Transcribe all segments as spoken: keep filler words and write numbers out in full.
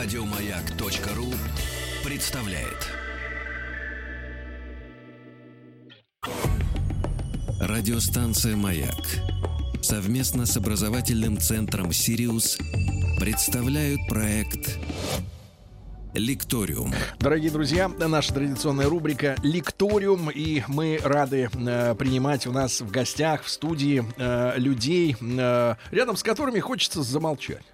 Радиомаяк.ру представляет. Радиостанция «Маяк» совместно с образовательным центром «Сириус» представляют проект «Лекториум». Дорогие друзья, наша традиционная рубрика «Лекториум», и мы рады э, принимать у нас в гостях в студии э, людей, э, рядом с которыми хочется замолчать.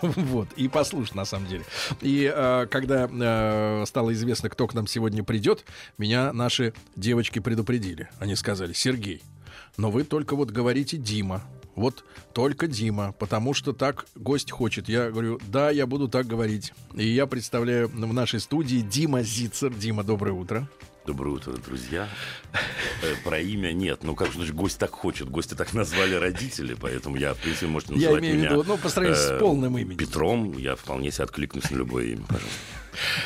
Вот, и послушать, на самом деле. И э, когда э, стало известно, кто к нам сегодня придет, меня наши девочки предупредили. Они сказали: Сергей, но вы только вот говорите Дима. Вот только Дима, потому что так гость хочет. Я говорю: да, я буду так говорить. И я представляю в нашей студии Дима Зицер. Дима, доброе утро. Доброе утро, друзья. Про имя нет. Ну, как же гость так хочет? Гостя так назвали родители, поэтому я, в принципе, можете называть меня... Я имею в виду, ну, по сравнению с полным именем. Петром. Я вполне себе откликнусь на любое имя, пожалуйста.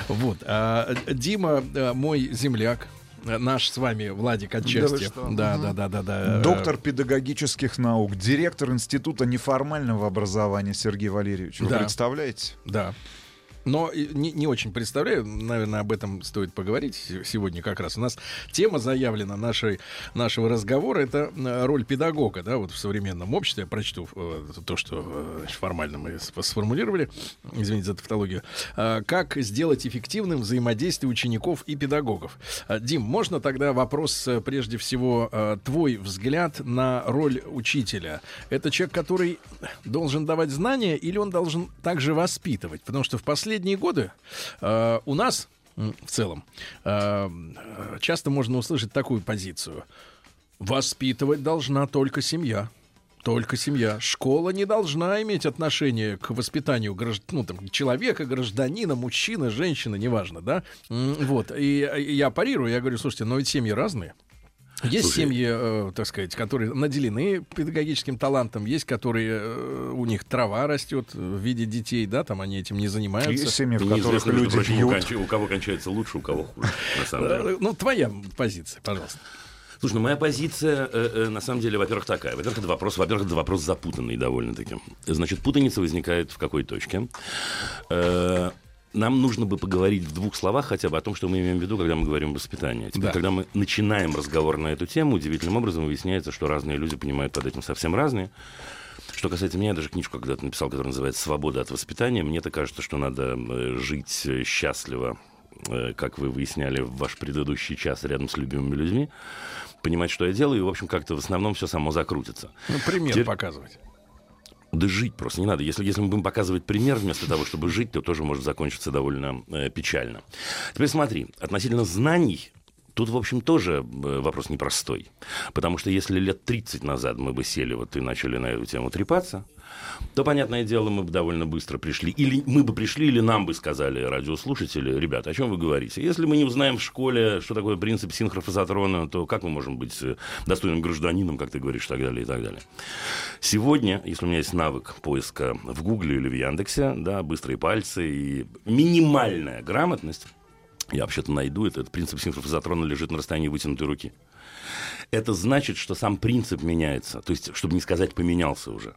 Вот. А, Дима, мой земляк. Наш с вами Владик отчасти. Да, да, да, да, да. Доктор педагогических наук, директор Института неформального образования Сергей Валерьевич. Вы да. представляете? Да. Но не, не очень представляю, наверное, об этом стоит поговорить сегодня как раз. У нас тема заявлена нашей, нашего разговора — это роль педагога, да, вот в современном обществе. Я прочту э, то, что э, формально мы сформулировали, извините за тавтологию. Э, как сделать эффективным взаимодействие учеников и педагогов. Э, Дим, можно тогда вопрос, э, прежде всего, э, твой взгляд на роль учителя? Это человек, который должен давать знания, или он должен также воспитывать? Потому что в последнее Последние годы э, у нас в целом э, часто можно услышать такую позицию: воспитывать должна только семья. Только семья. Школа не должна иметь отношение к воспитанию гражд... ну, там, человека, гражданина, мужчины, женщины, неважно, да? Вот. И, и я парирую, я говорю: слушайте, но ведь семьи разные. Есть Слушай. семьи, э, так сказать, которые наделены педагогическим талантом, есть, которые э, у них трава растет в виде детей, да, там они этим не занимаются. Есть семьи, в которых люди пьют. У кого кончается лучше, у кого хуже, на самом деле. Ну, твоя позиция, пожалуйста. Слушай, ну, моя позиция, э, э, на самом деле, во-первых, такая. Во-первых, это вопрос, во-первых, это вопрос запутанный довольно-таки. Значит, путаница возникает в какой точке? Э, Нам нужно бы поговорить в двух словах хотя бы о том, что мы имеем в виду, когда мы говорим о воспитании. Теперь, да. когда мы начинаем разговор на эту тему, удивительным образом выясняется, что разные люди понимают под этим совсем разные. Что касается меня, я даже книжку когда-то написал, которая называется «Свобода от воспитания». Мне-то кажется, что надо жить счастливо, как вы выясняли в ваш предыдущий час, рядом с любимыми людьми, понимать, что я делаю, и, в общем, как-то в основном все само закрутится. Ну, пример Теперь... показывать. Да жить просто не надо. Если, если мы будем показывать пример вместо того, чтобы жить, то тоже может закончиться довольно э, печально. Теперь смотри, относительно знаний, тут, в общем, тоже вопрос непростой. Потому что если лет тридцать назад мы бы сели вот и начали на эту тему трепаться, то, понятное дело, мы бы довольно быстро пришли. Или мы бы пришли, или нам бы сказали радиослушатели: ребята, о чем вы говорите? Если мы не узнаем в школе, что такое принцип синхрофазотрона, то как мы можем быть достойным гражданином, как ты говоришь, и так далее, и так далее. Сегодня, если у меня есть навык поиска в Гугле или в Яндексе, да, быстрые пальцы и минимальная грамотность, я вообще-то найду, этот принцип синхрофазотрона лежит на расстоянии вытянутой руки. Это значит, что сам принцип меняется, то есть, чтобы не сказать, поменялся уже.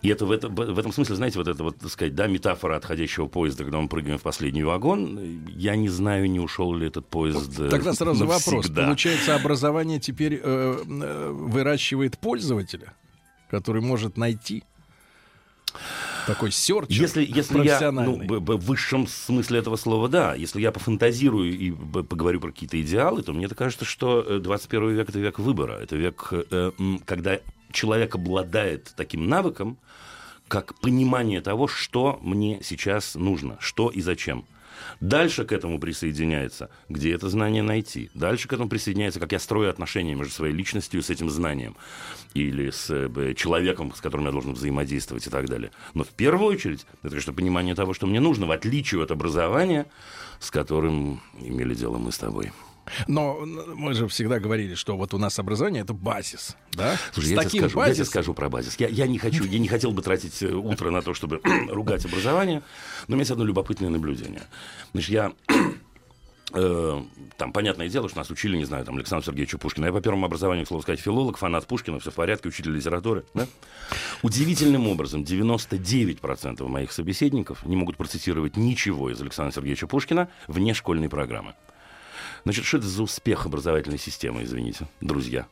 И это в, это, в этом смысле, знаете, вот эта вот, так сказать, да, метафора отходящего поезда, когда мы прыгаем в последний вагон, я не знаю, не ушел ли этот поезд навсегда. Тогда сразу вопрос. Получается, образование теперь э, выращивает пользователя, который может найти... Такой серч профессиональный. Ну, в высшем смысле этого слова, да. Если я пофантазирую и поговорю про какие-то идеалы, то мне кажется, что двадцать первый век — это век выбора. Это век, когда человек обладает таким навыком, как понимание того, что мне сейчас нужно, что и зачем. Дальше к этому присоединяется, где это знание найти. Дальше к этому присоединяется, как я строю отношения между своей личностью и с этим знанием. Или с человеком, с которым я должен взаимодействовать, и так далее. Но в первую очередь, это, конечно, понимание того, что мне нужно, в отличие от образования, с которым имели дело мы с тобой. Но мы же всегда говорили, что вот у нас образование — это базис, да? Слушай, я, тебе скажу, базис... я тебе скажу про базис. Я, я не хочу, я не хотел бы тратить утро на то, чтобы ругать образование, но у меня есть одно любопытное наблюдение. Значит, я... Э, там, понятное дело, что нас учили, не знаю, там, Александра Сергеевича Пушкина. Я по первому образованию, к слову сказать, филолог, фанат Пушкина, все в порядке, учитель литературы. Да? Удивительным образом девяносто девять процентов моих собеседников не могут процитировать ничего из Александра Сергеевича Пушкина вне школьной программы. Значит, что это за успех образовательной системы, извините, друзья?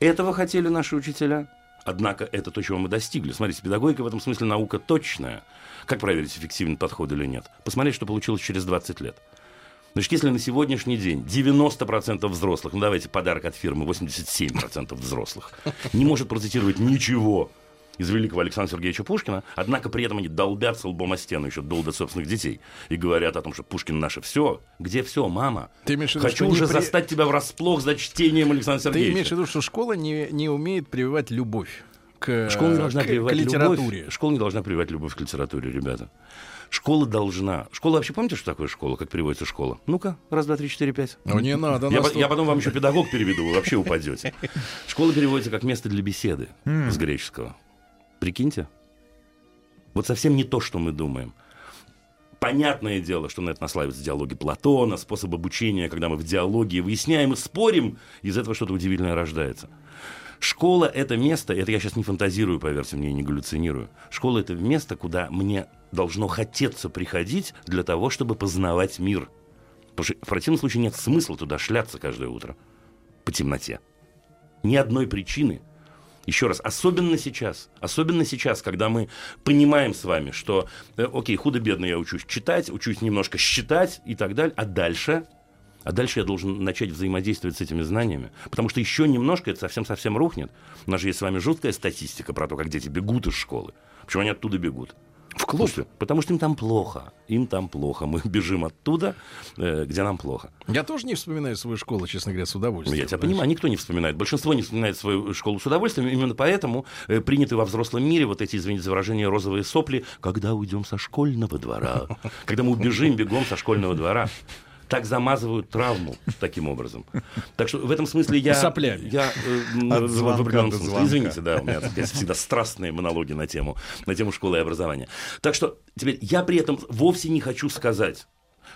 Этого хотели наши учителя. Однако это то, чего мы достигли. Смотрите, педагогика в этом смысле наука точная. Как проверить, эффективен подход или нет? Посмотреть, что получилось через двадцать лет. Значит, если на сегодняшний день девяносто процентов взрослых, ну давайте подарок от фирмы, восемьдесят семь процентов взрослых, не может процитировать ничего из великого Александра Сергеевича Пушкина, однако при этом они долбятся лбом о стену, еще долбят собственных детей, и говорят о том, что Пушкин наше все. Где все, мама? Ты имеешь в виду, хочу уже при... застать тебя врасплох за чтением Александра Сергеевича. Ты имеешь в виду, что школа не, не умеет прививать любовь к, школа не должна к, прививать к литературе. Любовь. Школа не должна прививать любовь к литературе, ребята. Школа должна... Школа вообще, помните, что такое школа? Как переводится школа? Ну-ка, раз, два, три, четыре, пять. Ну не надо. Я, я потом вам еще педагог переведу, вы вообще упадете. Школа переводится как место для беседы с греческого. Прикиньте. Вот совсем не то, что мы думаем. Понятное дело, что на это наслаиваются диалоги Платона, способ обучения, когда мы в диалоге выясняем и спорим, из этого что-то удивительное рождается. Школа — это место, это я сейчас не фантазирую, поверьте мне, не галлюцинирую. Школа — это место, куда мне должно хотеться приходить для того, чтобы познавать мир. Потому что в противном случае нет смысла туда шляться каждое утро по темноте. Ни одной причины. Еще раз, особенно сейчас, особенно сейчас, когда мы понимаем с вами, что, э, окей, худо-бедно я учусь читать, учусь немножко считать и так далее, а дальше, а дальше я должен начать взаимодействовать с этими знаниями, потому что еще немножко это совсем-совсем рухнет. У нас же есть с вами жуткая статистика про то, как дети бегут из школы. Почему они оттуда бегут? В клуб? Потому, потому что им там плохо. Им там плохо. Мы бежим оттуда, где нам плохо. Я тоже не вспоминаю свою школу, честно говоря, с удовольствием. Я тебя понимаю, никто не вспоминает. Большинство не вспоминает свою школу с удовольствием. Именно поэтому приняты во взрослом мире вот эти, извините за выражение, розовые сопли, когда уйдем со школьного двора. Когда мы убежим бегом со школьного двора. Так замазывают травму таким образом. Так что в этом смысле я... Соплями. Я, э, от звонка в определенном смысле. Звонка. Извините, да, у меня есть всегда страстные монологи на тему, на тему школы и образования. Так что теперь я при этом вовсе не хочу сказать,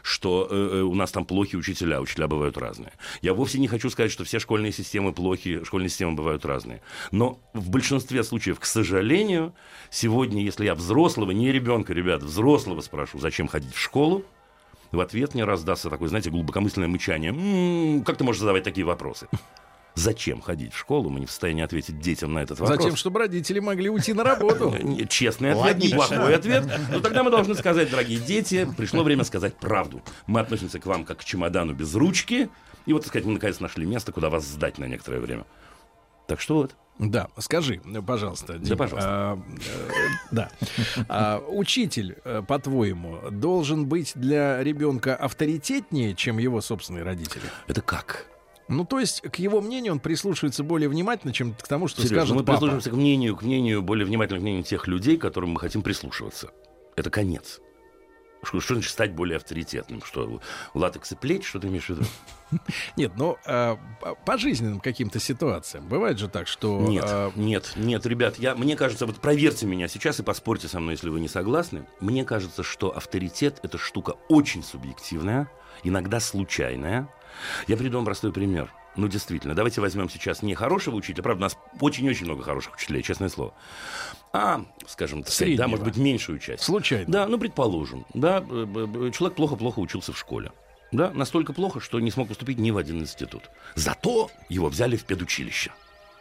что э, у нас там плохие учителя, учителя бывают разные. Я вовсе не хочу сказать, что все школьные системы плохие, школьные системы бывают разные. Но в большинстве случаев, к сожалению, сегодня, если я взрослого, не ребенка, ребят, взрослого спрошу, зачем ходить в школу, в ответ мне раздастся такое, знаете, глубокомысленное мычание. М-м, как ты можешь задавать такие вопросы? Зачем ходить в школу? Мы не в состоянии ответить детям на этот вопрос. Зачем, чтобы родители могли уйти на работу? Честный ответ, неплохой ответ. Но тогда мы должны сказать, дорогие дети, пришло время сказать правду. Мы относимся к вам как к чемодану без ручки. И вот, так сказать, мы наконец нашли место, куда вас сдать на некоторое время. Так что вот. Да, скажи, пожалуйста, Дим, да, пожалуйста. А, да. А, учитель, по-твоему, должен быть для ребенка авторитетнее, чем его собственные родители? Это как? Ну, то есть, к его мнению он прислушивается более внимательно, чем к тому, что Серьезно, скажет мы папа. Мы прислушиваемся к мнению, к мнению, более внимательно к мнению тех людей, к которым мы хотим прислушиваться. Это конец. Что, что значит стать более авторитетным? Что, латекс и плеть, что ты имеешь в виду? Нет, но э, по жизненным каким-то ситуациям бывает же так, что... Нет, э... нет, нет, ребят, я, мне кажется, вот проверьте меня сейчас и поспорьте со мной, если вы не согласны. Мне кажется, что авторитет — это штука очень субъективная, иногда случайная. Я приведу вам простой пример. Ну, действительно, давайте возьмем сейчас не хорошего учителя. Правда, у нас очень-очень много хороших учителей, честное слово. А, скажем так, да, может быть, меньшую часть. Случайно. Да, ну, предположим, да, человек плохо-плохо учился в школе. Да, настолько плохо, что не смог поступить ни в один институт. Зато его взяли в педучилище.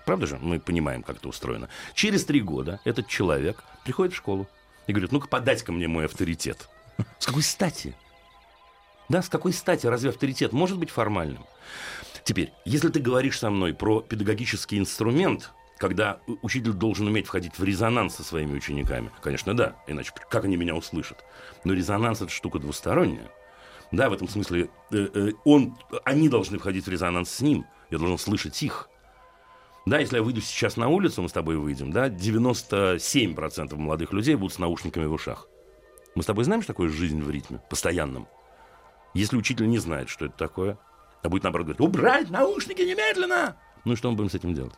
Правда же? Мы понимаем, как это устроено. Через три года этот человек приходит в школу и говорит, ну-ка, подай-ка мне мой авторитет. С какой стати? Да, с какой стати? Разве авторитет может быть формальным? Теперь, если ты говоришь со мной про педагогический инструмент, когда учитель должен уметь входить в резонанс со своими учениками, конечно, да, иначе как они меня услышат? Но резонанс – это штука двусторонняя. Да, в этом смысле он, они должны входить в резонанс с ним, я должен слышать их. Да, если я выйду сейчас на улицу, мы с тобой выйдем, да, девяносто семь процентов молодых людей будут с наушниками в ушах. Мы с тобой знаем, что такое жизнь в ритме, постоянном? Если учитель не знает, что это такое... А будет, наоборот, говорить, убрать наушники немедленно! Ну и что мы будем с этим делать?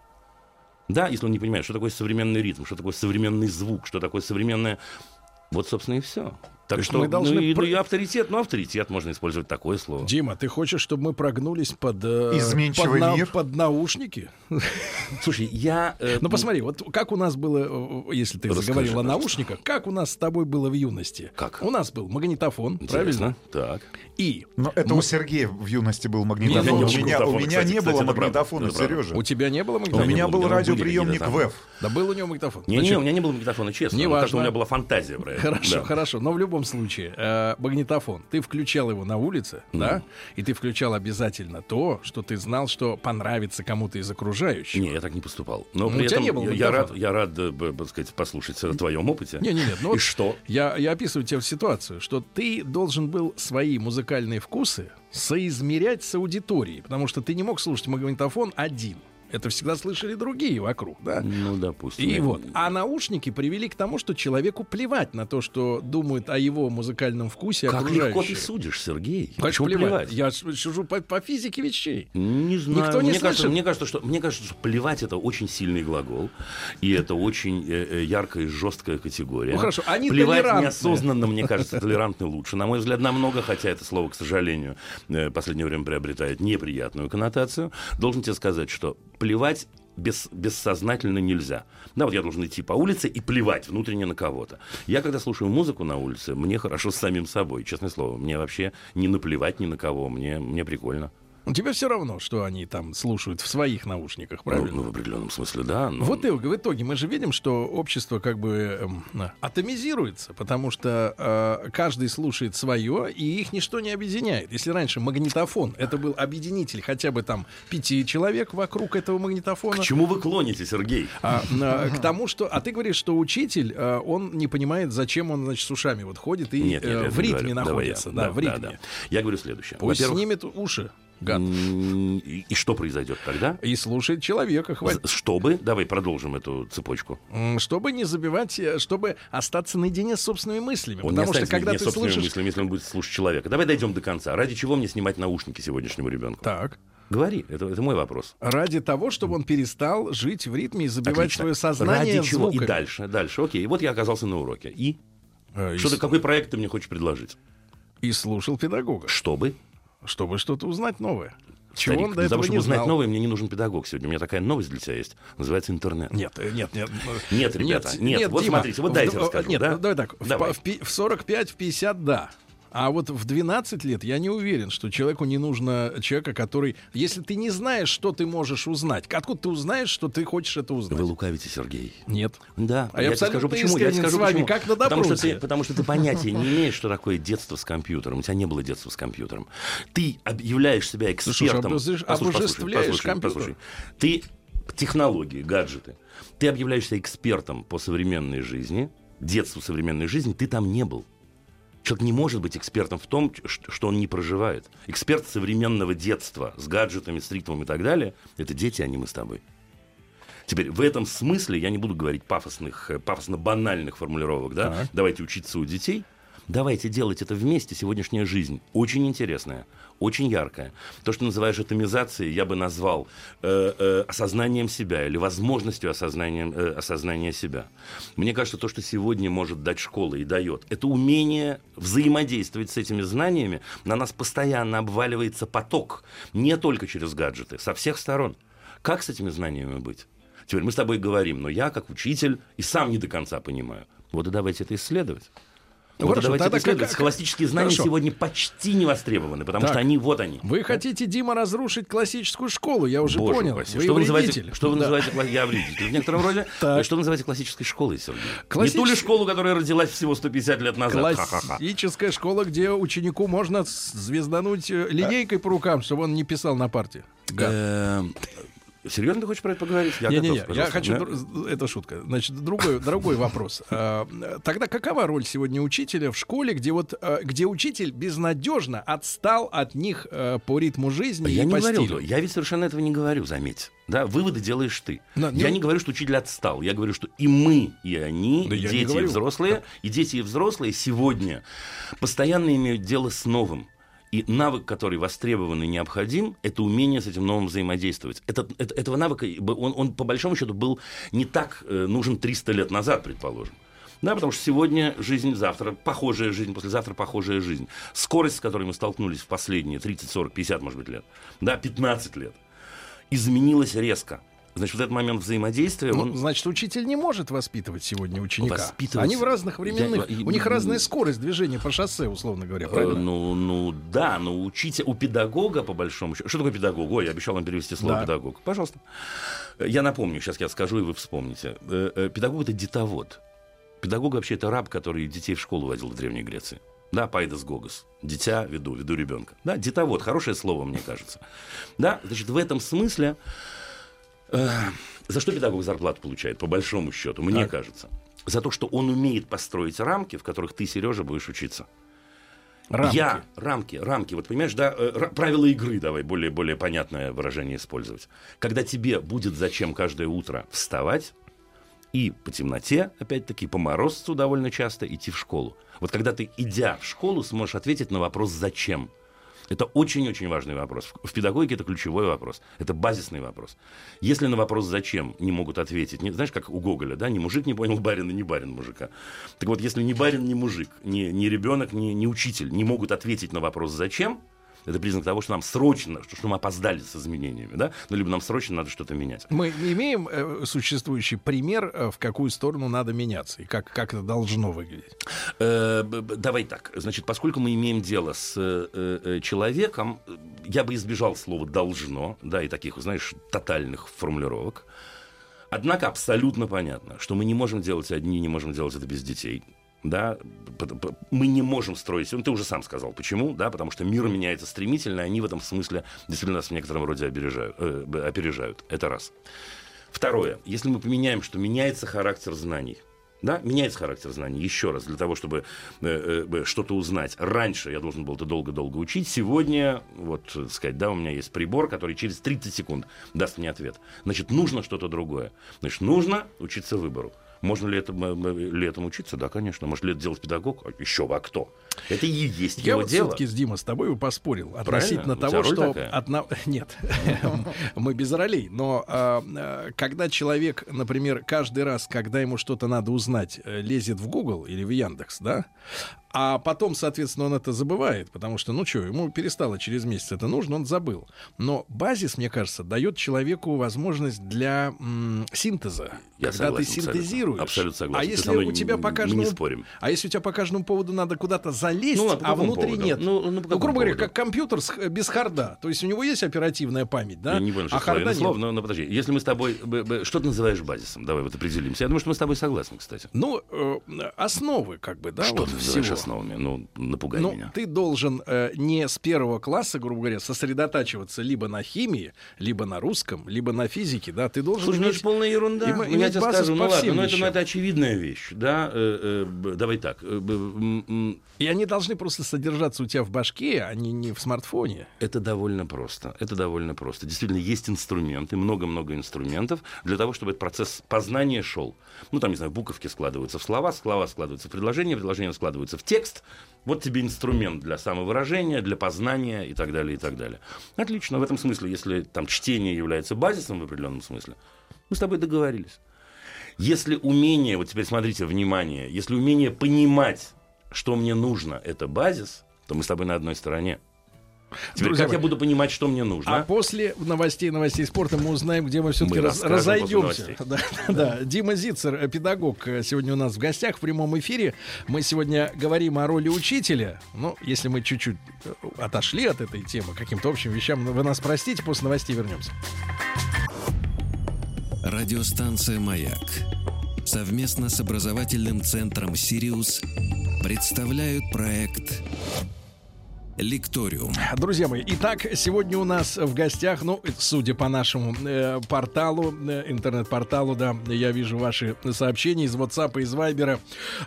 Да, если он не понимает, что такое современный ритм, что такое современный звук, что такое современное... Вот, собственно, и все. Так что мы должны... Ну, и, ну, и авторитет, ну, авторитет, можно использовать такое слово. Дима, ты хочешь, чтобы мы прогнулись под... Изменчивый под, мир? Под наушники? Слушай, я... Э, ну, посмотри, вот как у нас было, если ты расскажи, заговорил о наушниках, как у нас с тобой было в юности? Как? У нас был магнитофон, интересно, правильно? Так. И... Но мы... Это у Сергея в юности был магнитофон. Нет, у меня, у меня кстати, не кстати, было магнитофона, Сережа. У тебя не было магнитофона? У меня был радиоприемник ВЭФ. Да был у него магнитофон. Не, не, у меня не было магнитофона, честно. Не важно. У меня была фантазия про это. Хорошо, хорошо. Но в любом случае, э, магнитофон. Ты включал его на улице, mm. да? И ты включал обязательно то, что ты знал, что понравится кому-то из окружающих. Не, я так не поступал. Но ну, при этом я рад, я рад, так сказать, послушать о твоем опыте. Не, не, нет. Ну, и вот что? Я, я описываю тебе ситуацию, что ты должен был свои музыкальные вкусы соизмерять с аудиторией, потому что ты не мог слушать магнитофон один. Это всегда слышали другие вокруг, да? Ну, допустим. И вот. А наушники привели к тому, что человеку плевать на то, что думают о его музыкальном вкусе окружающие. Как легко ты судишь, Сергей? Как плевать? плевать? Я сижу по, по физике вещей. Не знаю. Никто не мне, кажется, мне, кажется, что, мне кажется, что плевать — это очень сильный глагол. И это очень э, яркая и жесткая категория. Ну, хорошо. Они плевать неосознанно, мне кажется, толерантны лучше. На мой взгляд, намного, хотя это слово, к сожалению, в последнее время приобретает неприятную коннотацию. Должен тебе сказать, что плевать бес, бессознательно нельзя. Да, вот я должен идти по улице и плевать внутренне на кого-то. Я, когда слушаю музыку на улице, мне хорошо с самим собой, честное слово. Мне вообще не наплевать ни на кого, мне, мне прикольно. Тебе все равно, что они там слушают в своих наушниках, правильно? Ну, ну в определенном смысле, да. Но... Вот и в итоге мы же видим, что общество как бы э, атомизируется, потому что э, каждый слушает свое, и их ничто не объединяет. Если раньше магнитофон, это был объединитель хотя бы там пяти человек вокруг этого магнитофона. К чему вы клоните, Сергей? А, э, к тому, что... А ты говоришь, что учитель, э, он не понимает, зачем он, значит, с ушами вот ходит и нет, нет, э, в ритме находится. Я, да, да, в ритме. Да, да. Я говорю следующее. Пусть во-первых... снимет уши. И, и что произойдет тогда? И слушает человека, хватит. Чтобы, давай продолжим эту цепочку. Чтобы не забивать, чтобы остаться наедине с собственными мыслями. Он потому не что когда ты слышишь... мыслями, если он будет слушать человека. Давай дойдем до конца. Ради чего мне снимать наушники сегодняшнему ребенку? Так. Говори, это, это мой вопрос. Ради того, чтобы он перестал жить в ритме и забивать отлично. Свое сознание ради чего? Звуками. И дальше, дальше. Окей, вот я оказался на уроке. И? А, что и... ты, какой проект ты мне хочешь предложить? И слушал педагога. Чтобы? Чтобы что-то узнать новое. Чего старик, он до этого для того, чтобы не узнать знал. Новое, мне не нужен педагог сегодня. У меня такая новость для тебя есть. Называется интернет. Нет, нет, нет. Нет, ребята, нет. нет, нет вот Дима, смотрите, вот дайте в, расскажу. Нет, да? давай так. Давай. В, в, в сорок пять - пятьдесят, да. А вот в двенадцать лет я не уверен, что человеку не нужно человека, который... Если ты не знаешь, что ты можешь узнать, откуда ты узнаешь, что ты хочешь это узнать? Вы лукавите, Сергей. Нет. Да. А я тебе скажу, почему. Я скажу, с вами, почему. Как на потому, что ты, потому что ты понятия не имеешь, что такое детство с компьютером. У тебя не было детства с компьютером. Ты объявляешь себя экспертом. Слушай, обожествляешь компьютер. Ты технологии, гаджеты. Ты объявляешься экспертом по современной жизни. Детству современной жизни ты там не был. Человек не может быть экспертом в том, что он не проживает. Эксперт современного детства с гаджетами, с ритмом и так далее — это дети, а не мы с тобой. Теперь, в этом смысле я не буду говорить пафосных, пафосно-банальных формулировок. Да? А-а-а. Давайте учиться у детей. Давайте делать это вместе. Сегодняшняя жизнь очень интересная, очень яркая. То, что называешь атомизацией, я бы назвал э, э, осознанием себя или возможностью осознания, э, осознания себя. Мне кажется, то, что сегодня может дать школа и дает, это умение взаимодействовать с этими знаниями. На нас постоянно обваливается поток, не только через гаджеты, со всех сторон. Как с этими знаниями быть? Теперь мы с тобой говорим, но я, как учитель, и сам не до конца понимаю. Вот и давайте это исследовать. Вот хорошо, давайте это исследовать. Как... Схоластические знания хорошо. Сегодня почти не востребованы, потому так. что они, вот они. Вы хотите, Дима, разрушить классическую школу, я уже Боже понял. Упаси. Вы что, вы называете, что вы да. называете... Я вредитель в некотором роде. Что вы называете классической школой, Сергей? Классич... Не ту ли школу, которая родилась всего сто пятьдесят лет назад? Классическая школа, где ученику можно звездануть линейкой по рукам, чтобы он не писал на парте. Серьезно ты хочешь про это поговорить? Я не, готов, не, не. Я хочу... Да? Это шутка. Значит, другой, другой вопрос. Тогда какова роль сегодня учителя в школе, где, вот, где учитель безнадежно отстал от них по ритму жизни я и не по говорил, стилю? Я ведь совершенно этого не говорю, заметь. Да, выводы делаешь ты. Но, я не... не говорю, что учитель отстал. Я говорю, что и мы, и они, да и дети, и взрослые, да. и дети, и взрослые сегодня постоянно имеют дело с новым. И навык, который востребован и необходим, это умение с этим новым взаимодействовать. Этот, это, этого навыка, он, он по большому счету был не так э, нужен триста лет назад, предположим. Да, потому что сегодня жизнь, завтра похожая жизнь, послезавтра похожая жизнь. Скорость, с которой мы столкнулись в последние тридцать, сорок, пятьдесят, может быть, лет, да, пятнадцать лет, изменилась резко. Значит, вот этот момент взаимодействия... Ну, он... Значит, учитель не может воспитывать сегодня ученика. Воспитывать... Они в разных временных. Я... У них разная скорость движения по шоссе, условно говоря, правильно? Ну, ну да, но учитель... У педагога, по большому счету... Что такое педагог? Ой, я обещал вам перевести слово, да. Педагог. Пожалуйста. Я напомню, сейчас я скажу, и вы вспомните. Педагог — это детовод. Педагог вообще — это раб, который детей в школу водил в Древней Греции. Да, пайдос гогос. Дитя веду, веду ребенка. Да, детовод. Хорошее слово, мне кажется. Да, значит, в этом смысле... За что педагог зарплату получает, по большому счету, мне так кажется? За то, что он умеет построить рамки, в которых ты, Сережа, будешь учиться. Рамки. Я, рамки, рамки. Вот понимаешь, да, правила игры, давай более, более понятное выражение использовать. Когда тебе будет зачем каждое утро вставать и по темноте, опять-таки, по морозцу довольно часто идти в школу. Вот когда ты, идя в школу, сможешь ответить на вопрос «зачем?». Это очень-очень важный вопрос. В педагогике это ключевой вопрос. Это базисный вопрос. Если на вопрос «зачем?» не могут ответить, не, знаешь, как у Гоголя, да, ни мужик не понял барина, ни барин мужика. Так вот, если ни барин, ни мужик, ни, ни ребенок, ни, ни учитель не могут ответить на вопрос «зачем?», это признак того, что нам срочно, что, что мы опоздали с изменениями, да? Ну, либо нам срочно надо что-то менять. Мы имеем э, существующий пример, э, в какую сторону надо меняться, и как, как это должно выглядеть? Э, давай так. Значит, поскольку мы имеем дело с э, человеком, я бы избежал слова «должно», да, и таких, знаешь, тотальных формулировок. Однако абсолютно понятно, что мы не можем делать одни, не можем делать это без детей. Да, мы не можем строить... Ну, ты уже сам сказал, почему, да, потому что мир меняется стремительно, и они в этом смысле действительно нас в некотором роде опережают, э, опережают. Это раз. Второе. Если мы поменяем, что меняется характер знаний, да, меняется характер знаний, еще раз, для того, чтобы э, э, что-то узнать. Раньше я должен был это долго-долго учить, сегодня, вот, так сказать, да, у меня есть прибор, который через тридцать секунд даст мне ответ. Значит, нужно что-то другое. Значит, нужно учиться выбору. Можно ли этому, ли этому учиться? Да, конечно. Может ли это делать педагог? Еще бы, а кто? Это и есть я его вот дело. Я вот все-таки, Дима, с тобой поспорил. Правильно? Относительно у того, что... От... Нет, мы без ролей. Но э, когда человек, например, каждый раз, когда ему что-то надо узнать, лезет в Google или в Яндекс, да, а потом, соответственно, он это забывает, потому что, ну что, ему перестало через месяц это нужно, он забыл. Но базис, мне кажется, дает человеку возможность для м- синтеза. Я когда согласен, ты синтезируешь. Абсолютно согласен. А если у тебя по каждому, а если у тебя по каждому поводу надо куда-то залезть, ну, а внутри поводу? Нет. Ну, ну, ну грубо говоря, как компьютер без харда. То есть у него есть оперативная память, да? Я не понял, а харда слов, нет. Но, но подожди, если мы с тобой... Что ты называешь базисом? Давай вот определимся. Я думаю, что мы с тобой согласны, кстати. Ну, основы как бы, да? Что вот ты называешь основы? Основами. Ну, напугай Но меня. Ты должен э, не с первого класса, грубо говоря, сосредотачиваться либо на химии, либо на русском, либо на физике, да, ты должен... Слушай, ну это же полная ерунда. И, ну, я тебе скажу, ну ладно, ну это, ну это очевидная вещь, да, э, э, давай так. Э, э, э, и они должны просто содержаться у тебя в башке, а не, не в смартфоне. Это довольно просто, это довольно просто. Действительно, есть инструменты, много-много инструментов для того, чтобы этот процесс познания шел. Ну, там, не знаю, буковки складываются в слова, слова складываются в предложения, предложения складываются в текст, вот тебе инструмент для самовыражения, для познания и так далее, и так далее. Отлично, в этом смысле, если там чтение является базисом в определенном смысле, мы с тобой договорились. Если умение, вот теперь смотрите, внимание, если умение понимать, что мне нужно, это базис, то мы с тобой на одной стороне. Теперь, друзья, как я буду понимать, что мне нужно? А, а? После новостей, новостей спорта мы узнаем, где мы все-таки мы раз, разойдемся. Да, да, да. Дима Зицер, педагог, сегодня у нас в гостях в прямом эфире. Мы сегодня говорим о роли учителя. Ну, если мы чуть-чуть отошли от этой темы, каким-то общим вещам, вы нас простите, после новостей вернемся. Радиостанция «Маяк» совместно с образовательным центром «Сириус» представляют проект «Лекториум». Друзья мои, итак, сегодня у нас в гостях, ну, судя по нашему э, порталу, э, интернет-порталу, да, я вижу ваши сообщения из WhatsApp, из Viber,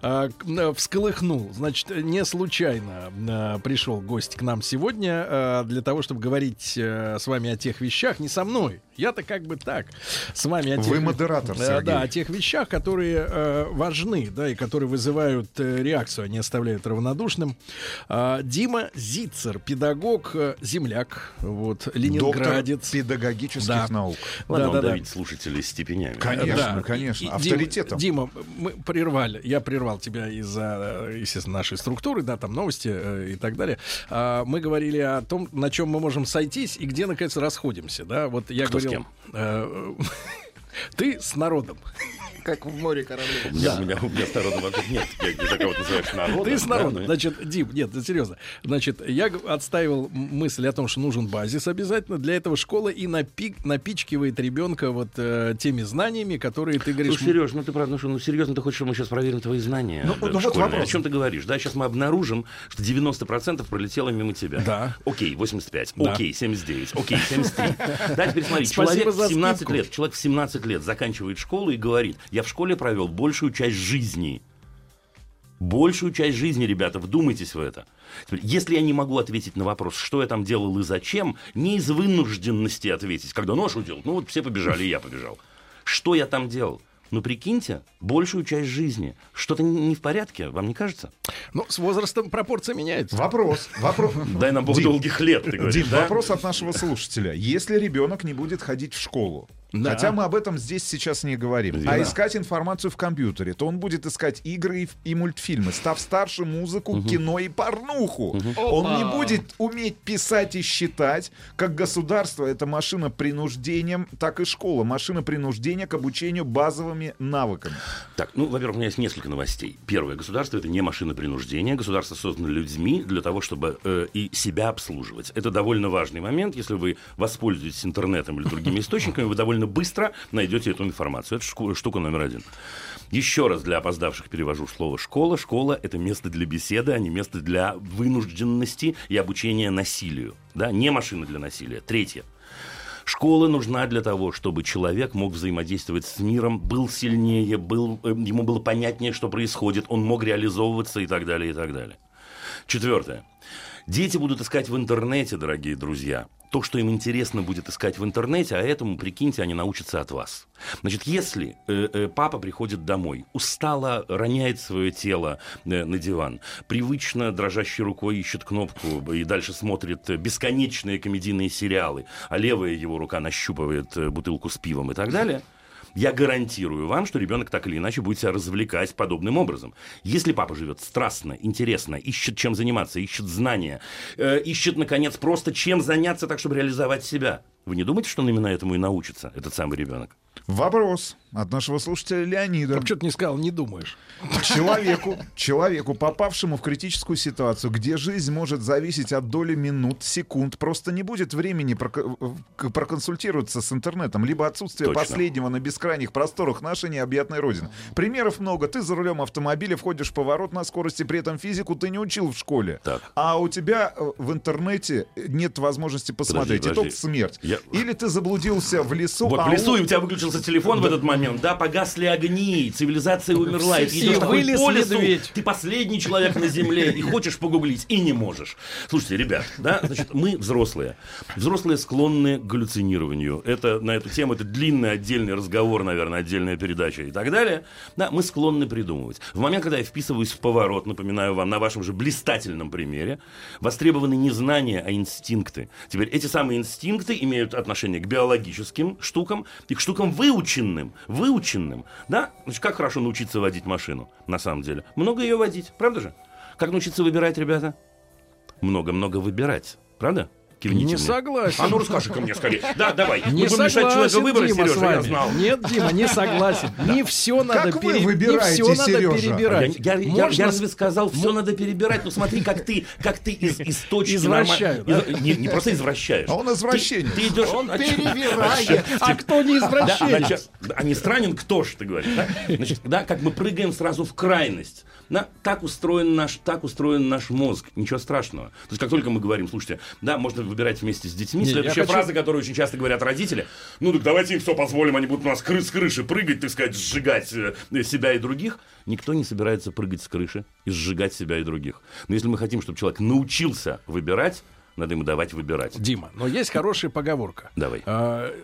э, всколыхнул. Значит, не случайно э, пришел гость к нам сегодня э, для того, чтобы говорить э, с вами о тех вещах, не со мной. Я-то как бы так с вами... О тех... Вы модератор, Сергей. Да, о тех вещах, которые э, важны, да, и которые вызывают э, реакцию, они оставляют равнодушным. Э, Дима Зицер, педагог, э, земляк, вот, ленинградец. Доктор педагогических да. наук. Ладно, да, да, удавить да. слушателей степенями. Конечно, да. конечно, и, авторитетом. Дима, Дима, мы прервали, я прервал тебя из-за, естественно, нашей структуры, да, там новости э, и так далее. Э, мы говорили о том, на чем мы можем сойтись и где, наконец, расходимся, да, вот я говорю. С кем? Ты с народом. Как в море корабли. У меня, да. у меня, у меня с народом вообще нет. Я не за кого-то называешь народом. Ты с народом. Да? Значит, Дим, нет, серьезно. Значит, я отстаивал мысль о том, что нужен базис обязательно. Для этого школа и напи- напичкивает ребенка вот э, теми знаниями, которые ты говоришь... Ну, Сереж, ну ты правда, ну, что, ну серьезно ты хочешь, чтобы мы сейчас проверим твои знания? Ну, да, ну вот вопрос. О чем ты говоришь? Да, сейчас мы обнаружим, что девяносто процентов пролетело мимо тебя. Да. Окей, восемьдесят пять. Да. Окей, семьдесят девять. Окей, семьдесят три. Да, теперь смотри, человек в семнадцать лет, человек в семнадцать лет заканчивает школу и говорит... Я в школе провел большую часть жизни. Большую часть жизни, ребята, вдумайтесь в это. Если я не могу ответить на вопрос, что я там делал и зачем, не из вынужденности ответить. Когда нож уделал, ну вот все побежали, и я побежал. Что я там делал? Ну, прикиньте, большую часть жизни. Что-то не в порядке, вам не кажется? Ну, с возрастом пропорция меняется. Вопрос. вопрос. Дай нам Бог долгих лет, ты говоришь. Дим, да? Вопрос от нашего слушателя. Если ребенок не будет ходить в школу, да. хотя мы об этом здесь сейчас не говорим, да. а искать информацию в компьютере, то он будет искать игры и, и мультфильмы, став старше музыку, угу. кино и порнуху. Угу. Он не будет уметь писать и считать, как государство — это машина принуждением, так и школа — машина принуждения к обучению базовыми навыками. Так, ну, во-первых, у меня есть несколько новостей. Первое. Государство — это не машина принуждения. Государство создано людьми для того, чтобы э, и себя обслуживать. Это довольно важный момент. Если вы воспользуетесь интернетом или другими источниками, вы довольно быстро найдете эту информацию. Это штука номер один. Еще раз для опоздавших перевожу слово «школа». Школа — это место для беседы, а не место для вынужденности и обучения насилию. Да? Не машина для насилия. Третье. Школа нужна для того, чтобы человек мог взаимодействовать с миром, был сильнее, был, ему было понятнее, что происходит, он мог реализовываться и так далее, и так далее. Четвертое. Дети будут искать в интернете, дорогие друзья, то, что им интересно будет искать в интернете, а этому, прикиньте, они научатся от вас. Значит, если э, э, папа приходит домой, устало роняет свое тело э, на диван, привычно дрожащей рукой ищет кнопку и дальше смотрит бесконечные комедийные сериалы, а левая его рука нащупывает э, бутылку с пивом и так далее... Я гарантирую вам, что ребенок так или иначе будет себя развлекать подобным образом. Если папа живет страстно, интересно, ищет чем заниматься, ищет знания, э, ищет, наконец, просто чем заняться так, чтобы реализовать себя. Вы не думаете, что он именно этому и научится, этот самый ребенок? Вопрос от нашего слушателя Леонида. Так что ты не сказал, не думаешь? Человеку, человеку, попавшему в критическую ситуацию, где жизнь может зависеть от доли минут, секунд, просто не будет времени проконсультироваться с интернетом, либо отсутствие Точно. последнего на бескрайних просторах нашей необъятной Родины. Примеров много. Ты за рулем автомобиля входишь в поворот на скорости, при этом физику ты не учил в школе. Так. А у тебя в интернете нет возможности посмотреть. Подожди, подожди. Итог — смерть. Я... Или ты заблудился в лесу. Вот а в лесу, он... и у тебя выключился телефон в этот момент, да, погасли огни, цивилизация умерла, и ты идешь такой по лесу, ты последний человек на земле, и хочешь погуглить, и не можешь. Слушайте, ребят, да, значит, мы взрослые. Взрослые склонны к галлюцинированию. Это, на эту тему, это длинный отдельный разговор, наверное, отдельная передача и так далее. Да, мы склонны придумывать. В момент, когда я вписываюсь в поворот, напоминаю вам, на вашем же блистательном примере, востребованы не знания, а инстинкты. Теперь эти самые инстинкты имеют отношение к биологическим штукам и к штукам выживания. Выученным, выученным, да? Значит, как хорошо научиться водить машину, на самом деле. Много ее водить, правда же? Как научиться выбирать, ребята? Много-много выбирать, правда? Кивните не мне. Согласен. А ну расскажи-ка мне скорее. Да, давай. Не мы будем мешать человеку выбора, Сережа, я знал. Нет, Дима, не согласен. Да. Не все надо, как пере... вы выбираете, не все надо перебирать. Я, я, Можно... я разве сказал, все надо перебирать? Ну смотри, как ты, как ты из, из точки... Извращаю. Норма... Да? Из... Не, не просто извращаешь. А он извращенец. Ты, ты идешь... Он перебирает. А кто не извращенец? Да, а не странен, кто ж, ты говоришь. Да? Значит, да, как мы прыгаем сразу в крайность. Да? Так устроен наш, так устроен наш мозг. Ничего страшного. То есть как только мы говорим, слушайте, да, можно выбирать вместе с детьми. Не, Следующая хочу... фраза, которую очень часто говорят родители. Ну, так давайте им все позволим, они будут у нас кры- с крыши прыгать, так сказать, сжигать э, себя и других. Никто не собирается прыгать с крыши и сжигать себя и других. Но если мы хотим, чтобы человек научился выбирать, надо ему давать выбирать. Дима, но есть хорошая поговорка. Давай.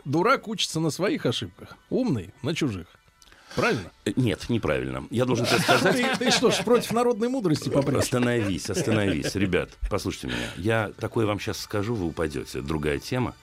Дурак учится на своих ошибках, умный на чужих. Правильно? Нет, неправильно. Я должен тебе сказать... Ты, ты что ж, против народной мудрости попрешь? Остановись, остановись. Ребят, послушайте меня. Я такое вам сейчас скажу, вы упадете. Другая тема.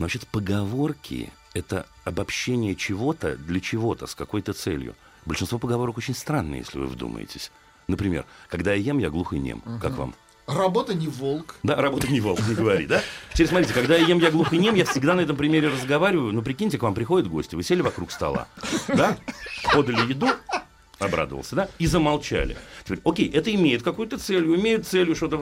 Но вообще-то поговорки — это обобщение чего-то для чего-то, с какой-то целью. Большинство поговорок очень странные, если вы вдумаетесь. Например, когда я ем, я глух и нем. Угу. Как вам? Работа не волк. Да, работа не волк, не говори, да? Теперь смотрите, когда я ем, я глух и нем, я всегда на этом примере разговариваю. Ну, прикиньте, к вам приходят гости, вы сели вокруг стола, да? Подали еду, обрадовался, да? И замолчали. Теперь, окей, это имеет какую-то цель, имеют целью что-то,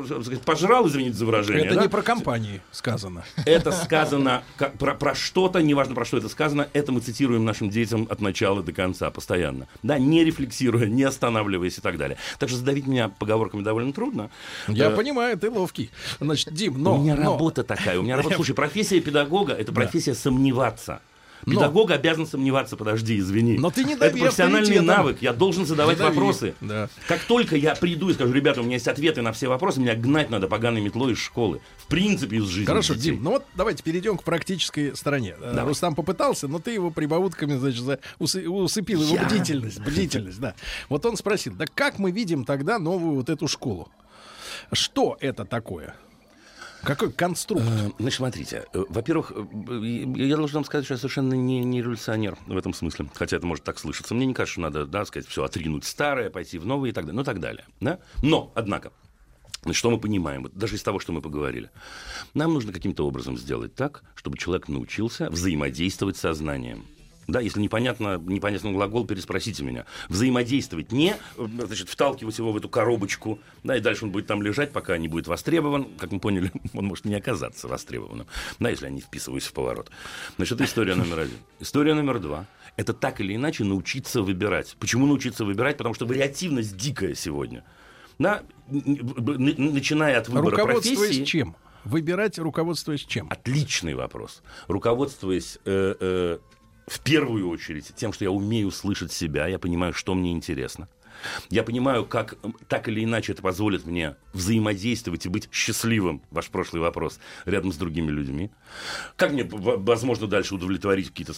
пожрал, извините за выражение. Это да? Не про компании сказано. Это сказано как, про, про что-то, неважно про что это сказано, это мы цитируем нашим детям от начала до конца, постоянно. Да, не рефлексируя, не останавливаясь и так далее. Так что задавить меня поговорками довольно трудно. Я э- понимаю, ты ловкий. Значит, Дим, но... У меня но... работа такая, у меня работа... Слушай, профессия педагога — это профессия да. сомневаться. Педагог но. обязан сомневаться, подожди, извини. Но ты не это профессиональный навык, я должен задавать вопросы. Да. Как только я приду и скажу, ребята, у меня есть ответы на все вопросы, меня гнать надо поганой метлой из школы. В принципе, из жизни. Хорошо, детей. Дим, ну вот давайте перейдем к практической стороне. Давай. Рустам попытался, но ты его прибаутками, значит, усыпил его я? бдительность. Бдительность, да. Вот он спросил, да как мы видим тогда новую вот эту школу? Что это такое? Какой конструкт? Значит, смотрите. Во-первых, я должен вам сказать, что я совершенно не, не революционер в этом смысле. Хотя это может так слышаться. Мне не кажется, что надо, да, сказать, все, отринуть старое, пойти в новое и так далее. Ну, так далее. Да? Но, однако, значит, что мы понимаем, даже из того, что мы поговорили. Нам нужно каким-то образом сделать так, чтобы человек научился взаимодействовать с сознанием. Да, если непонятно, непонятный глагол, переспросите меня. Взаимодействовать не, значит, вталкивать его в эту коробочку, да, и дальше он будет там лежать, пока не будет востребован. Как мы поняли, он может не оказаться востребованным, да, если я не вписываюсь в поворот. Значит, это история номер один. История номер два. Это так или иначе научиться выбирать. Почему научиться выбирать? Потому что вариативность дикая сегодня. Да, начиная от выбора профессии... Руководствуясь чем? Выбирать, руководствуясь чем? Отличный вопрос. Руководствуясь... Э, э, В первую очередь тем, что я умею слышать себя, я понимаю, что мне интересно. Я понимаю, как так или иначе это позволит мне взаимодействовать и быть счастливым, ваш прошлый вопрос, рядом с другими людьми. Как мне, возможно, дальше удовлетворить какие-то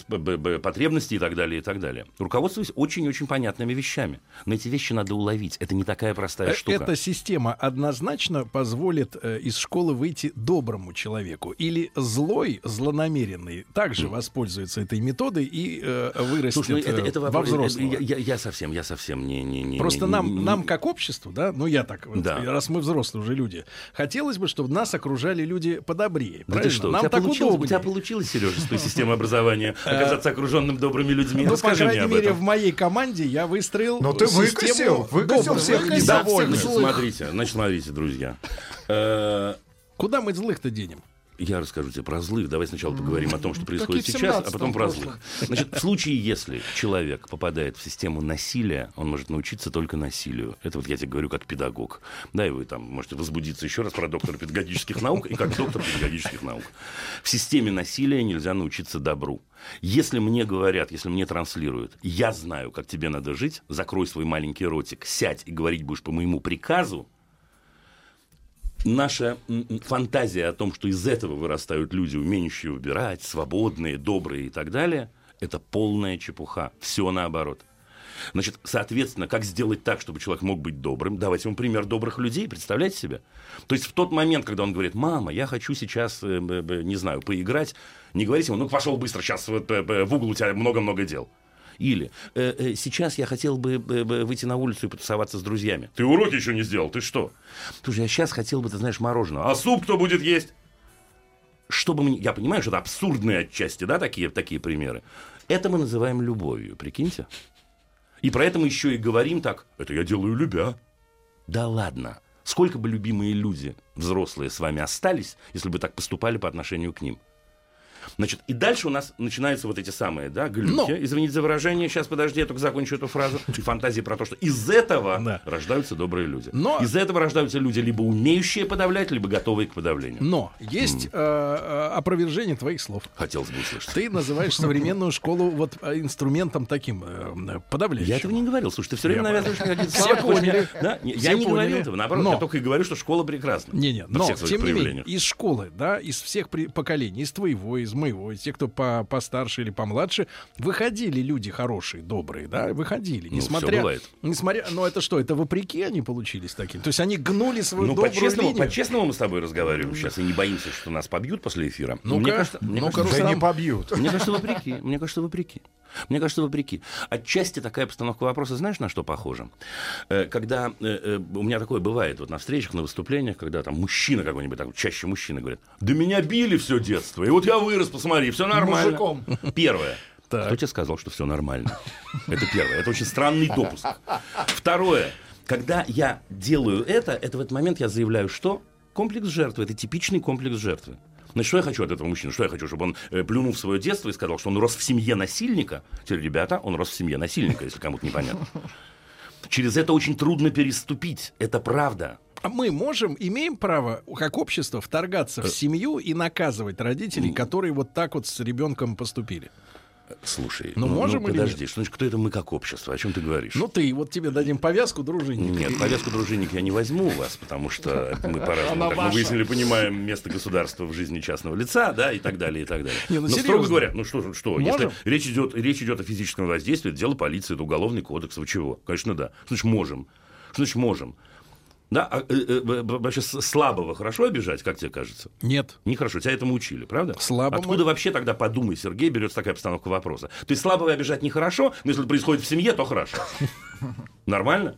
потребности и так далее, и так далее. Руководствуясь очень-очень понятными вещами. Но эти вещи надо уловить. Это не такая простая штука. Эта система однозначно позволит из школы выйти доброму человеку. Или злой, злонамеренный также воспользуется этой методой и э, вырастет. Слушай, ну, это, это вопрос, во взрослого. Я, я, я совсем, я совсем не... не Просто нам, нам как обществу, да, ну я так, да. раз мы взрослые уже люди, хотелось бы, чтобы нас окружали люди подобрее. Да ты что, нам у, тебя у тебя получилось, Сережа, с той системой образования оказаться окруженным добрыми людьми? Ну, по крайней мере, в моей команде я выстроил систему. Но ты выкосил, выкосил всех недовольных. Смотрите, значит, смотрите, друзья. Куда мы злых-то денем? Я расскажу тебе про злых. Давай сначала поговорим о том, что происходит сейчас, а потом про злых. Значит, в случае, если человек попадает в систему насилия, он может научиться только насилию. Это вот я тебе говорю как педагог. Да, и вы там можете возбудиться еще раз про доктора педагогических наук и как доктор педагогических наук. В системе насилия нельзя научиться добру. Если мне говорят, если мне транслируют, я знаю, как тебе надо жить, закрой свой маленький ротик, сядь и говорить будешь по моему приказу, наша фантазия о том, что из этого вырастают люди, умеющие выбирать, свободные, добрые и так далее, это полная чепуха. Все наоборот. Значит, соответственно, как сделать так, чтобы человек мог быть добрым? Давайте ему пример добрых людей, представляете себе? То есть в тот момент, когда он говорит, мама, я хочу сейчас, не знаю, поиграть, не говорите ему, ну пошел быстро, сейчас в угол у тебя много-много дел. Или э, э, сейчас я хотел бы э, выйти на улицу и потусоваться с друзьями. Ты уроки еще не сделал, ты что? Слушай, я сейчас хотел бы, ты знаешь, мороженого. А суп кто будет есть? Чтобы мне... Я понимаю, что это абсурдные отчасти, да, такие, такие примеры. Это мы называем любовью, прикиньте. И про это мы еще и говорим так. Это я делаю любя. Да ладно. Сколько бы любимые люди, взрослые, с вами остались, если бы так поступали по отношению к ним? Значит, и дальше у нас начинаются вот эти самые, да, глюки, но... извините за выражение, сейчас подожди, я только закончу эту фразу, и фантазии про то, что из этого да. рождаются добрые люди. Но... Из этого рождаются люди, либо умеющие подавлять, либо готовые к подавлению. Но есть mm. э, опровержение твоих слов. Хотелось бы услышать. Ты называешь современную школу вот инструментом таким э, подавляющим. Я этого не говорил. Слушай, ты все время навязываешь мне какие-то слова. Я не говорил этого. Наоборот, я только и говорю, что школа прекрасна. Не-не, но тем не менее, из школы, да, из всех поколений, из твоего, из моего, из тех, кто по постарше или помладше, выходили люди хорошие, добрые, да, выходили. Несмотря, несмотря, но это что, это вопреки они получились такими? То есть они гнули свою добрую линию. По-честному мы с тобой разговариваем сейчас и не боимся, что нас побьют после эфира. Ну-ка, ну-ка, не побьют. Мне кажется, вопреки. Мне кажется, вопреки. Мне кажется, вопреки. Отчасти такая постановка вопроса, знаешь, на что похожа? Когда у меня такое бывает вот на встречах, на выступлениях, когда там мужчина какой-нибудь, так, чаще мужчина говорит, да меня били все детство, и вот я вырос, посмотри, все нормально. Мужиком. Первое. Так. Кто тебе сказал, что все нормально? Это первое. Это очень странный допуск. Второе. Когда я делаю это, это в этот момент я заявляю, что комплекс жертвы, это типичный комплекс жертвы. Значит, что я хочу от этого мужчины? Что я хочу, чтобы он э, плюнул в свое детство и сказал, что он рос в семье насильника? Теперь, ребята, он рос в семье насильника, если кому-то непонятно. Через это очень трудно переступить. Это правда. Мы можем, имеем право, как общество, вторгаться в семью и наказывать родителей, которые вот так вот с ребенком поступили. Слушай, ну, можем ну подожди, что значит, кто это мы как общество? О чем ты говоришь? Ну ты, вот тебе дадим повязку, дружинник. Нет, повязку, дружинник, я не возьму у вас, потому что мы по-разному, как мы выяснили, понимаем место государства в жизни частного лица, да, и так далее, и так далее. Не, ну, но, строго говоря, ну что, что если речь идет, речь идет о физическом воздействии, это дело полиции, это уголовный кодекс, вы чего? Конечно, да. Что значит можем? Что значит можем? Да, а, э, э, вообще слабого хорошо обижать, как тебе кажется? Нет. Нехорошо, тебя этому учили, правда? Слабого. Откуда вообще тогда, подумай, Сергей, берется такая постановка вопроса? То есть слабого обижать нехорошо, но если это происходит в семье, то хорошо. Нормально?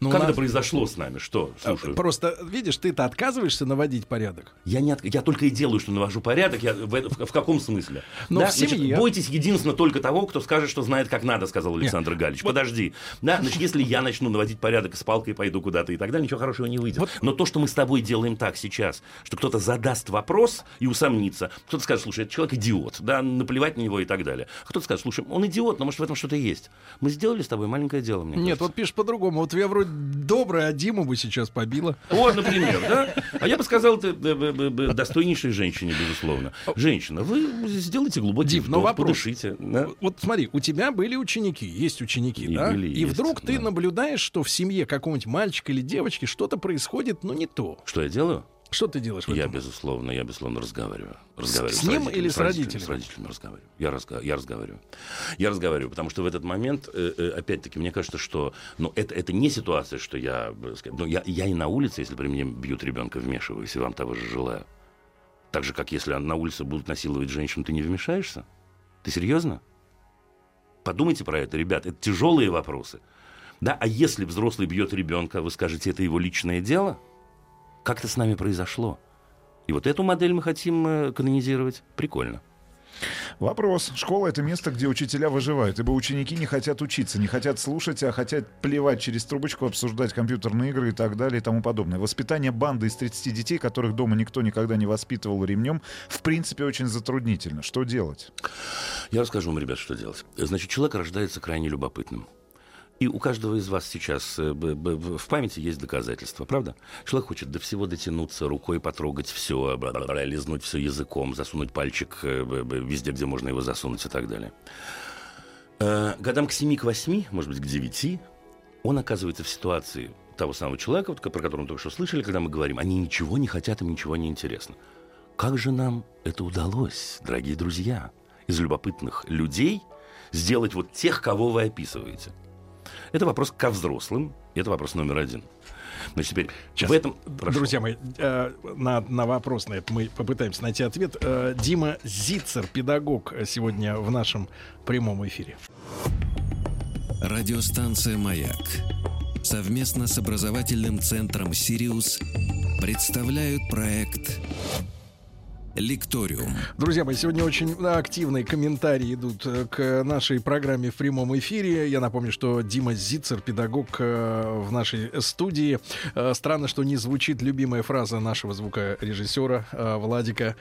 Ну, как нас... это произошло с нами? Что? Слушаю. Просто, видишь, ты-то отказываешься наводить порядок. Я, не от... я только и делаю, что навожу порядок. Я... В... В... в каком смысле? Но да? в семье... Значит, бойтесь единственно только того, кто скажет, что знает, как надо, сказал Александр Нет. Галич. Вот... Подожди. Да? Значит, если я начну наводить порядок с палкой, пойду куда-то и так далее, ничего хорошего не выйдет. Вот... Но то, что мы с тобой делаем так сейчас, что кто-то задаст вопрос и усомнится, кто-то скажет, слушай, этот человек идиот, да, наплевать на него и так далее. Кто-то скажет, слушай, он идиот, но может в этом что-то есть. Мы сделали с тобой маленькое дело, мне Нет, кажется. Вот пишешь по-другому. Вот я вроде добрая, а Диму бы сейчас побила. Вот, например, да? А я бы сказал, ты достойнейшей женщине, безусловно. Женщина, вы сделайте глубокий Дим, вдох, подышите. Да? Вот смотри, у тебя были ученики, есть ученики, и да? Были, и есть, вдруг ты да. наблюдаешь, что в семье какого-нибудь мальчика или девочки что-то происходит, но не то. Что я делаю? Что ты делаешь в этом? Я, безусловно, я, безусловно, разговариваю. разговариваю с, с ним или с родителями? С родителями разговариваю. Я, разго... я разговариваю. Я разговариваю, потому что в этот момент, опять-таки, мне кажется, что ну, это, это не ситуация, что я... Ну, я... Я и на улице, если при мне бьют ребенка, вмешиваюсь, и вам того же желаю. Так же, как если на улице будут насиловать женщину, ты не вмешаешься? Ты серьезно? Подумайте про это, ребят. Это тяжелые вопросы. Да? А если взрослый бьет ребенка, вы скажете, это его личное дело? Как-то с нами произошло. И вот эту модель мы хотим канонизировать. Прикольно. Вопрос. Школа — это место, где учителя выживают, ибо ученики не хотят учиться, не хотят слушать, а хотят плевать через трубочку, обсуждать компьютерные игры и так далее и тому подобное. Воспитание банды из тридцати детей, которых дома никто никогда не воспитывал ремнем, в принципе, очень затруднительно. Что делать? Я расскажу вам, ребят, что делать. Значит, человек рождается крайне любопытным. И у каждого из вас сейчас в памяти есть доказательства, правда? Человек хочет до всего дотянуться, рукой потрогать все, лизнуть все языком, засунуть пальчик везде, где можно его засунуть и так далее. Годам к семи, к восьми, может быть, к девяти, он оказывается в ситуации того самого человека, про которого мы только что слышали, когда мы говорим, они ничего не хотят, им ничего не интересно. Как же нам это удалось, дорогие друзья, из любопытных людей сделать вот тех, кого вы описываете? Это вопрос ко взрослым. Это вопрос номер один. Значит, теперь сейчас, в этом... Прошу. Друзья мои, э, на, на вопрос на это мы попытаемся найти ответ. Э, Дима Зицер, педагог, сегодня в нашем прямом эфире. Радиостанция «Маяк» совместно с образовательным центром «Сириус» представляют проект Лекториум. Друзья мои, сегодня очень активные комментарии идут к нашей программе в прямом эфире. Я напомню, что Дима Зицер, педагог в нашей студии. Странно, что не звучит любимая фраза нашего звукорежиссера Владика.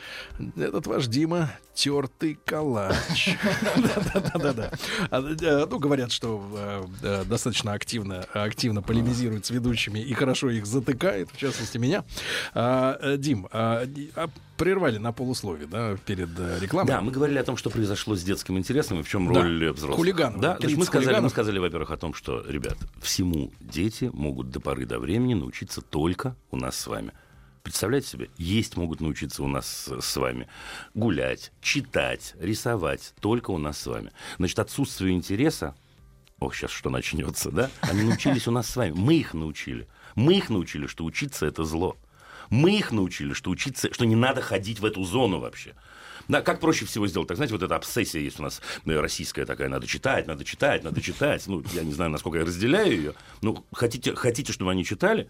Этот ваш Дима тертый калач. Да-да-да. Ну, говорят, что достаточно активно полемизирует с ведущими и хорошо их затыкает, в частности, меня. Дим, прервали на полусловие, да, перед рекламой. Да, мы говорили о том, что произошло с детским интересом и в чем да. роль взрослых. Хулиганов. Да, то есть мы сказали, мы сказали, во-первых, о том, что, ребят, всему дети могут до поры до времени научиться только у нас с вами. Представляете себе, есть могут научиться у нас с вами, гулять, читать, рисовать только у нас с вами. Значит, отсутствие интереса, ох, сейчас что начнется, да? Они научились у нас с вами, мы их научили. Мы их научили, что учиться — это зло. Мы их научили, что учиться, что не надо ходить в эту зону вообще. Да, как проще всего сделать? Так, знаете, вот эта обсессия есть у нас, ну, российская такая, надо читать, надо читать, надо читать. Ну, я не знаю, насколько я разделяю ее. Ну, хотите, хотите, чтобы они читали?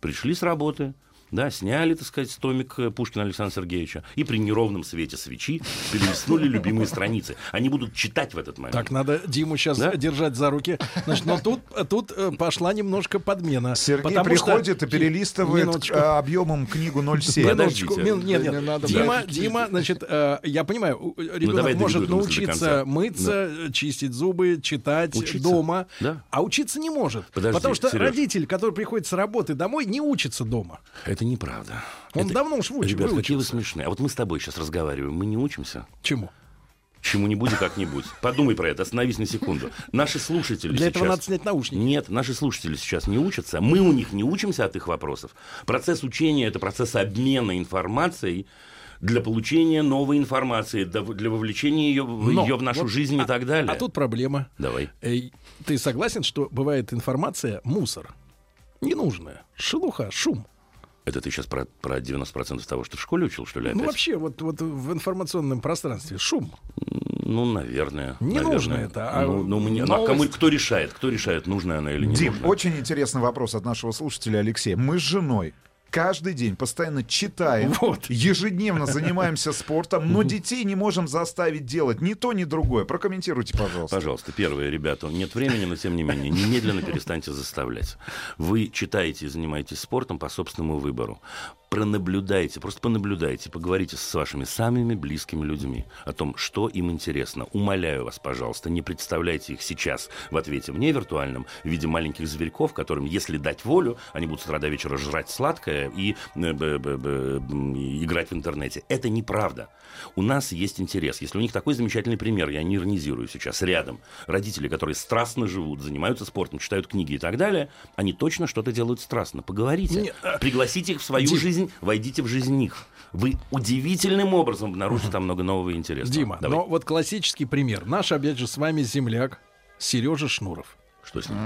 Пришли с работы, да, сняли, так сказать, томик Пушкина Александра Сергеевича и при неровном свете свечи перелистнули любимые страницы. Они будут читать в этот момент. Так, надо Диму сейчас да? держать за руки. Значит, но тут, тут пошла немножко подмена. Сергей приходит что... и перелистывает минуточку. Объемом книгу ноль семь. Подождите. Мин... Нет, нет, не надо. Дима, Дима, значит, я понимаю, ребенок ну, может научиться мыться, да. чистить зубы, читать учиться. Дома, да. а учиться не может. Подожди, потому что Сереж. Родитель, который приходит с работы домой, не учится дома. Это неправда. Он это... давно уж выучился. Ребята, какие вы смешные. А вот мы с тобой сейчас разговариваем, мы не учимся? Чему? Чему-нибудь и как-нибудь. Подумай про это, остановись на секунду. Наши слушатели Для сейчас... этого надо снять наушники. Нет, наши слушатели сейчас не учатся. Мы у них не учимся от их вопросов. Процесс учения — это процесс обмена информацией для получения новой информации, для вовлечения ее, Но, ее в нашу вот, жизнь и а, так далее. А тут проблема. Давай. Эй, ты согласен, что бывает информация мусор? Ненужная. Шелуха, шум. Это ты сейчас про, про девяносто процентов того, что ты в школе учил, что ли, опять? Ну, вообще, вот, вот в информационном пространстве шум. Ну, наверное. Не наверное. Нужно это. А ну, ну, мне, а кому, кто решает? Кто решает, нужна она или не Дим, нужна? Дим, очень интересный вопрос от нашего слушателя Алексея. Мы с женой каждый день постоянно читаем, вот. Ежедневно занимаемся спортом, но детей не можем заставить делать ни то, ни другое. Прокомментируйте, пожалуйста. Пожалуйста, первое, ребята, нет времени, но тем не менее, немедленно перестаньте заставлять. Вы читаете и занимаетесь спортом по собственному выбору. Пронаблюдайте, просто понаблюдайте, поговорите с вашими самыми близкими людьми о том, что им интересно. Умоляю вас, пожалуйста, не представляйте их сейчас в ответе мне виртуальном в виде маленьких зверьков, которым, если дать волю, они будут с утра до вечера жрать сладкое и играть в интернете. Это неправда. У нас есть интерес. Если у них такой замечательный пример, я не иронизирую сейчас, рядом родители, которые страстно живут, занимаются спортом, читают книги и так далее, они точно что-то делают страстно. Поговорите, Нет. пригласите их в свою Дим. Жизнь. Войдите в жизнь их. Вы удивительным образом обнаружите там много нового интересного. Дима, Давай. Но вот классический пример. Наш, опять же, с вами земляк Сережа Шнуров. Что с ним?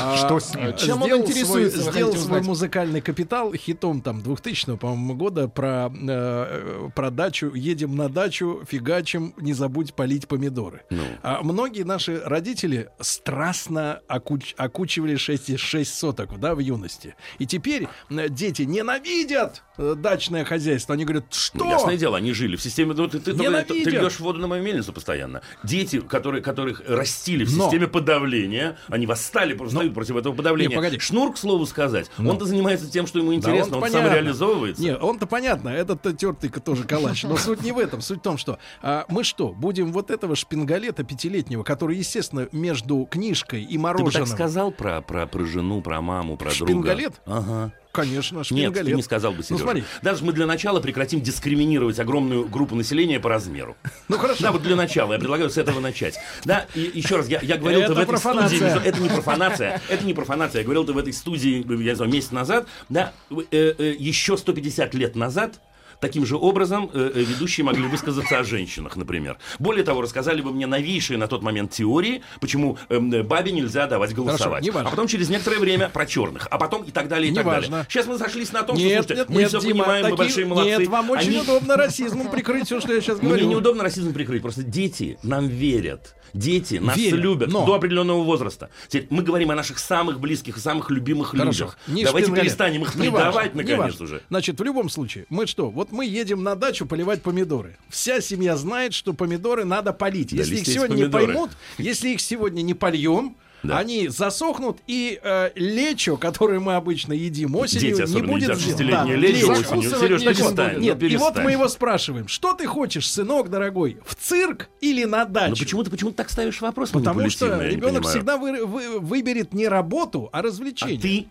А, Что с ним? Чем он интересуется? Свой, сделал свой музыкальный капитал хитом там двухтысячного, по-моему, года про, э, про дачу. Едем на дачу, фигачим, не забудь полить помидоры. Ну. А многие наши родители страстно окуч- окучивали шесть и шесть сотых да, в юности. И теперь дети ненавидят дачное хозяйство. Они говорят, что? Ну, ясное дело, они жили в системе... Ну, ты, ты, ты льешь воду на мою мельницу постоянно. Дети, которые, которых растили в системе Но. Подавления... Они восстали, просто встают против этого подавления. Нет, Шнур, к слову сказать, Но. Он-то занимается тем, что ему интересно, да, он самореализовывается. Нет, он-то понятно, этот-то тертый тоже калач. Но суть не в этом. Суть в том, что а, мы что, будем вот этого шпингалета пятилетнего, который, естественно, между книжкой и мороженым... Ты бы так сказал про, про, про жену, про маму, про шпингалет? Друга? Шпингалет? Ага. Конечно, шпингалет. Нет, ты не сказал бы, Сережа. Ну, смотри. Даже мы для начала прекратим дискриминировать огромную группу населения по размеру. Ну, хорошо. Да, вот для начала. Я предлагаю с этого начать. Да, и еще раз, я, я говорил это в этой профанация. Студии... Это не профанация. Это не профанация. Я говорил-то в этой студии, я не знаю, месяц назад. Да, э, э, еще сто пятьдесят лет назад таким же образом э, ведущие могли высказаться о женщинах, например. Более того, рассказали бы мне новейшие на тот момент теории, почему э, бабе нельзя давать голосовать. Хорошо, а потом через некоторое время про черных, а потом и так далее, и не так важно. Далее. Сейчас мы сошлись на том, нет, что, слушайте, нет, мы нет, все Дима, понимаем, такие... мы большие молодцы. Нет, вам очень Они... удобно расизмом прикрыть все, что я сейчас говорю. Мне неудобно расизмом прикрыть, просто дети нам верят. дети нас верим, любят но... до определенного возраста. Теперь мы говорим о наших самых близких и самых любимых Хорошо. людях. Не Давайте шпингалет. перестанем их предавать, наконец уже. Значит, в любом случае, мы что? Вот мы едем на дачу поливать помидоры. Вся семья знает, что помидоры надо полить. Да, если их сегодня помидоры. не поймут, если их сегодня не польем, да. они засохнут, и э, лечо, которое мы обычно едим осенью, дети, не будет здесь. Да, лечо осенью. Перестань, нет, ну, и вот мы его спрашиваем, что ты хочешь, сынок дорогой, в цирк или на дачу? Но почему ты почему так ставишь вопрос? Потому что ребенок всегда вы, вы, выберет не работу, а развлечение. А ты?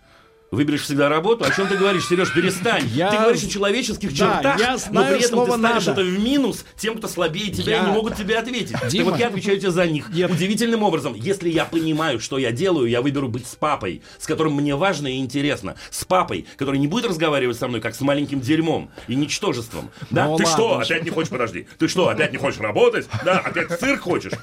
Выберешь всегда работу. О чем ты говоришь, Сереж? Перестань. Я... Ты говоришь о человеческих да, чертах, я знаю, но при этом ты ставишь надо. это в минус тем, кто слабее тебя я... и не могут тебе ответить. Дима... Вот я отвечаю тебе за них. Нет. Удивительным образом, если я понимаю, что я делаю, я выберу быть с папой, с которым мне важно и интересно. С папой, который не будет разговаривать со мной, как с маленьким дерьмом и ничтожеством. Да? Ну, ты ладно, что, опять не хочешь, подожди. Ты что, опять не хочешь работать? Да, опять цирк хочешь?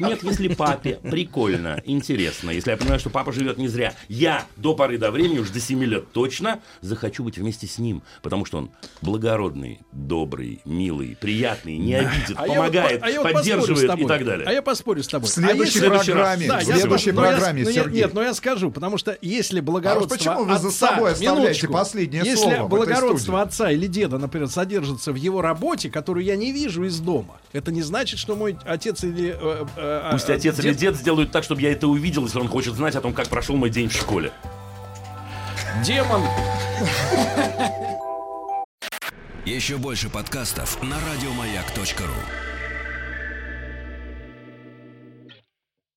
Нет, если папе прикольно, интересно, если я понимаю, что папа живет не зря, я до поры до времени уже семи лет точно захочу быть вместе с ним, потому что он благородный, добрый, милый, приятный, не обидит, а помогает, вот, а вот поддерживает и так далее. А я поспорю с тобой. В следующей а если... программе. Да, в следующей программе, я, Сергей. Нет, но я скажу, потому что если благородство а почему вы отца, за собой оставляете последнее если слово если благородство отца или деда, например, содержится в его работе, которую я не вижу из дома, это не значит, что мой отец или э, э, пусть э, отец дед... или дед сделают так, чтобы я это увидел, если он хочет знать о том, как прошел мой день в школе. Демон. Еще больше подкастов на радиомаяк точка ру.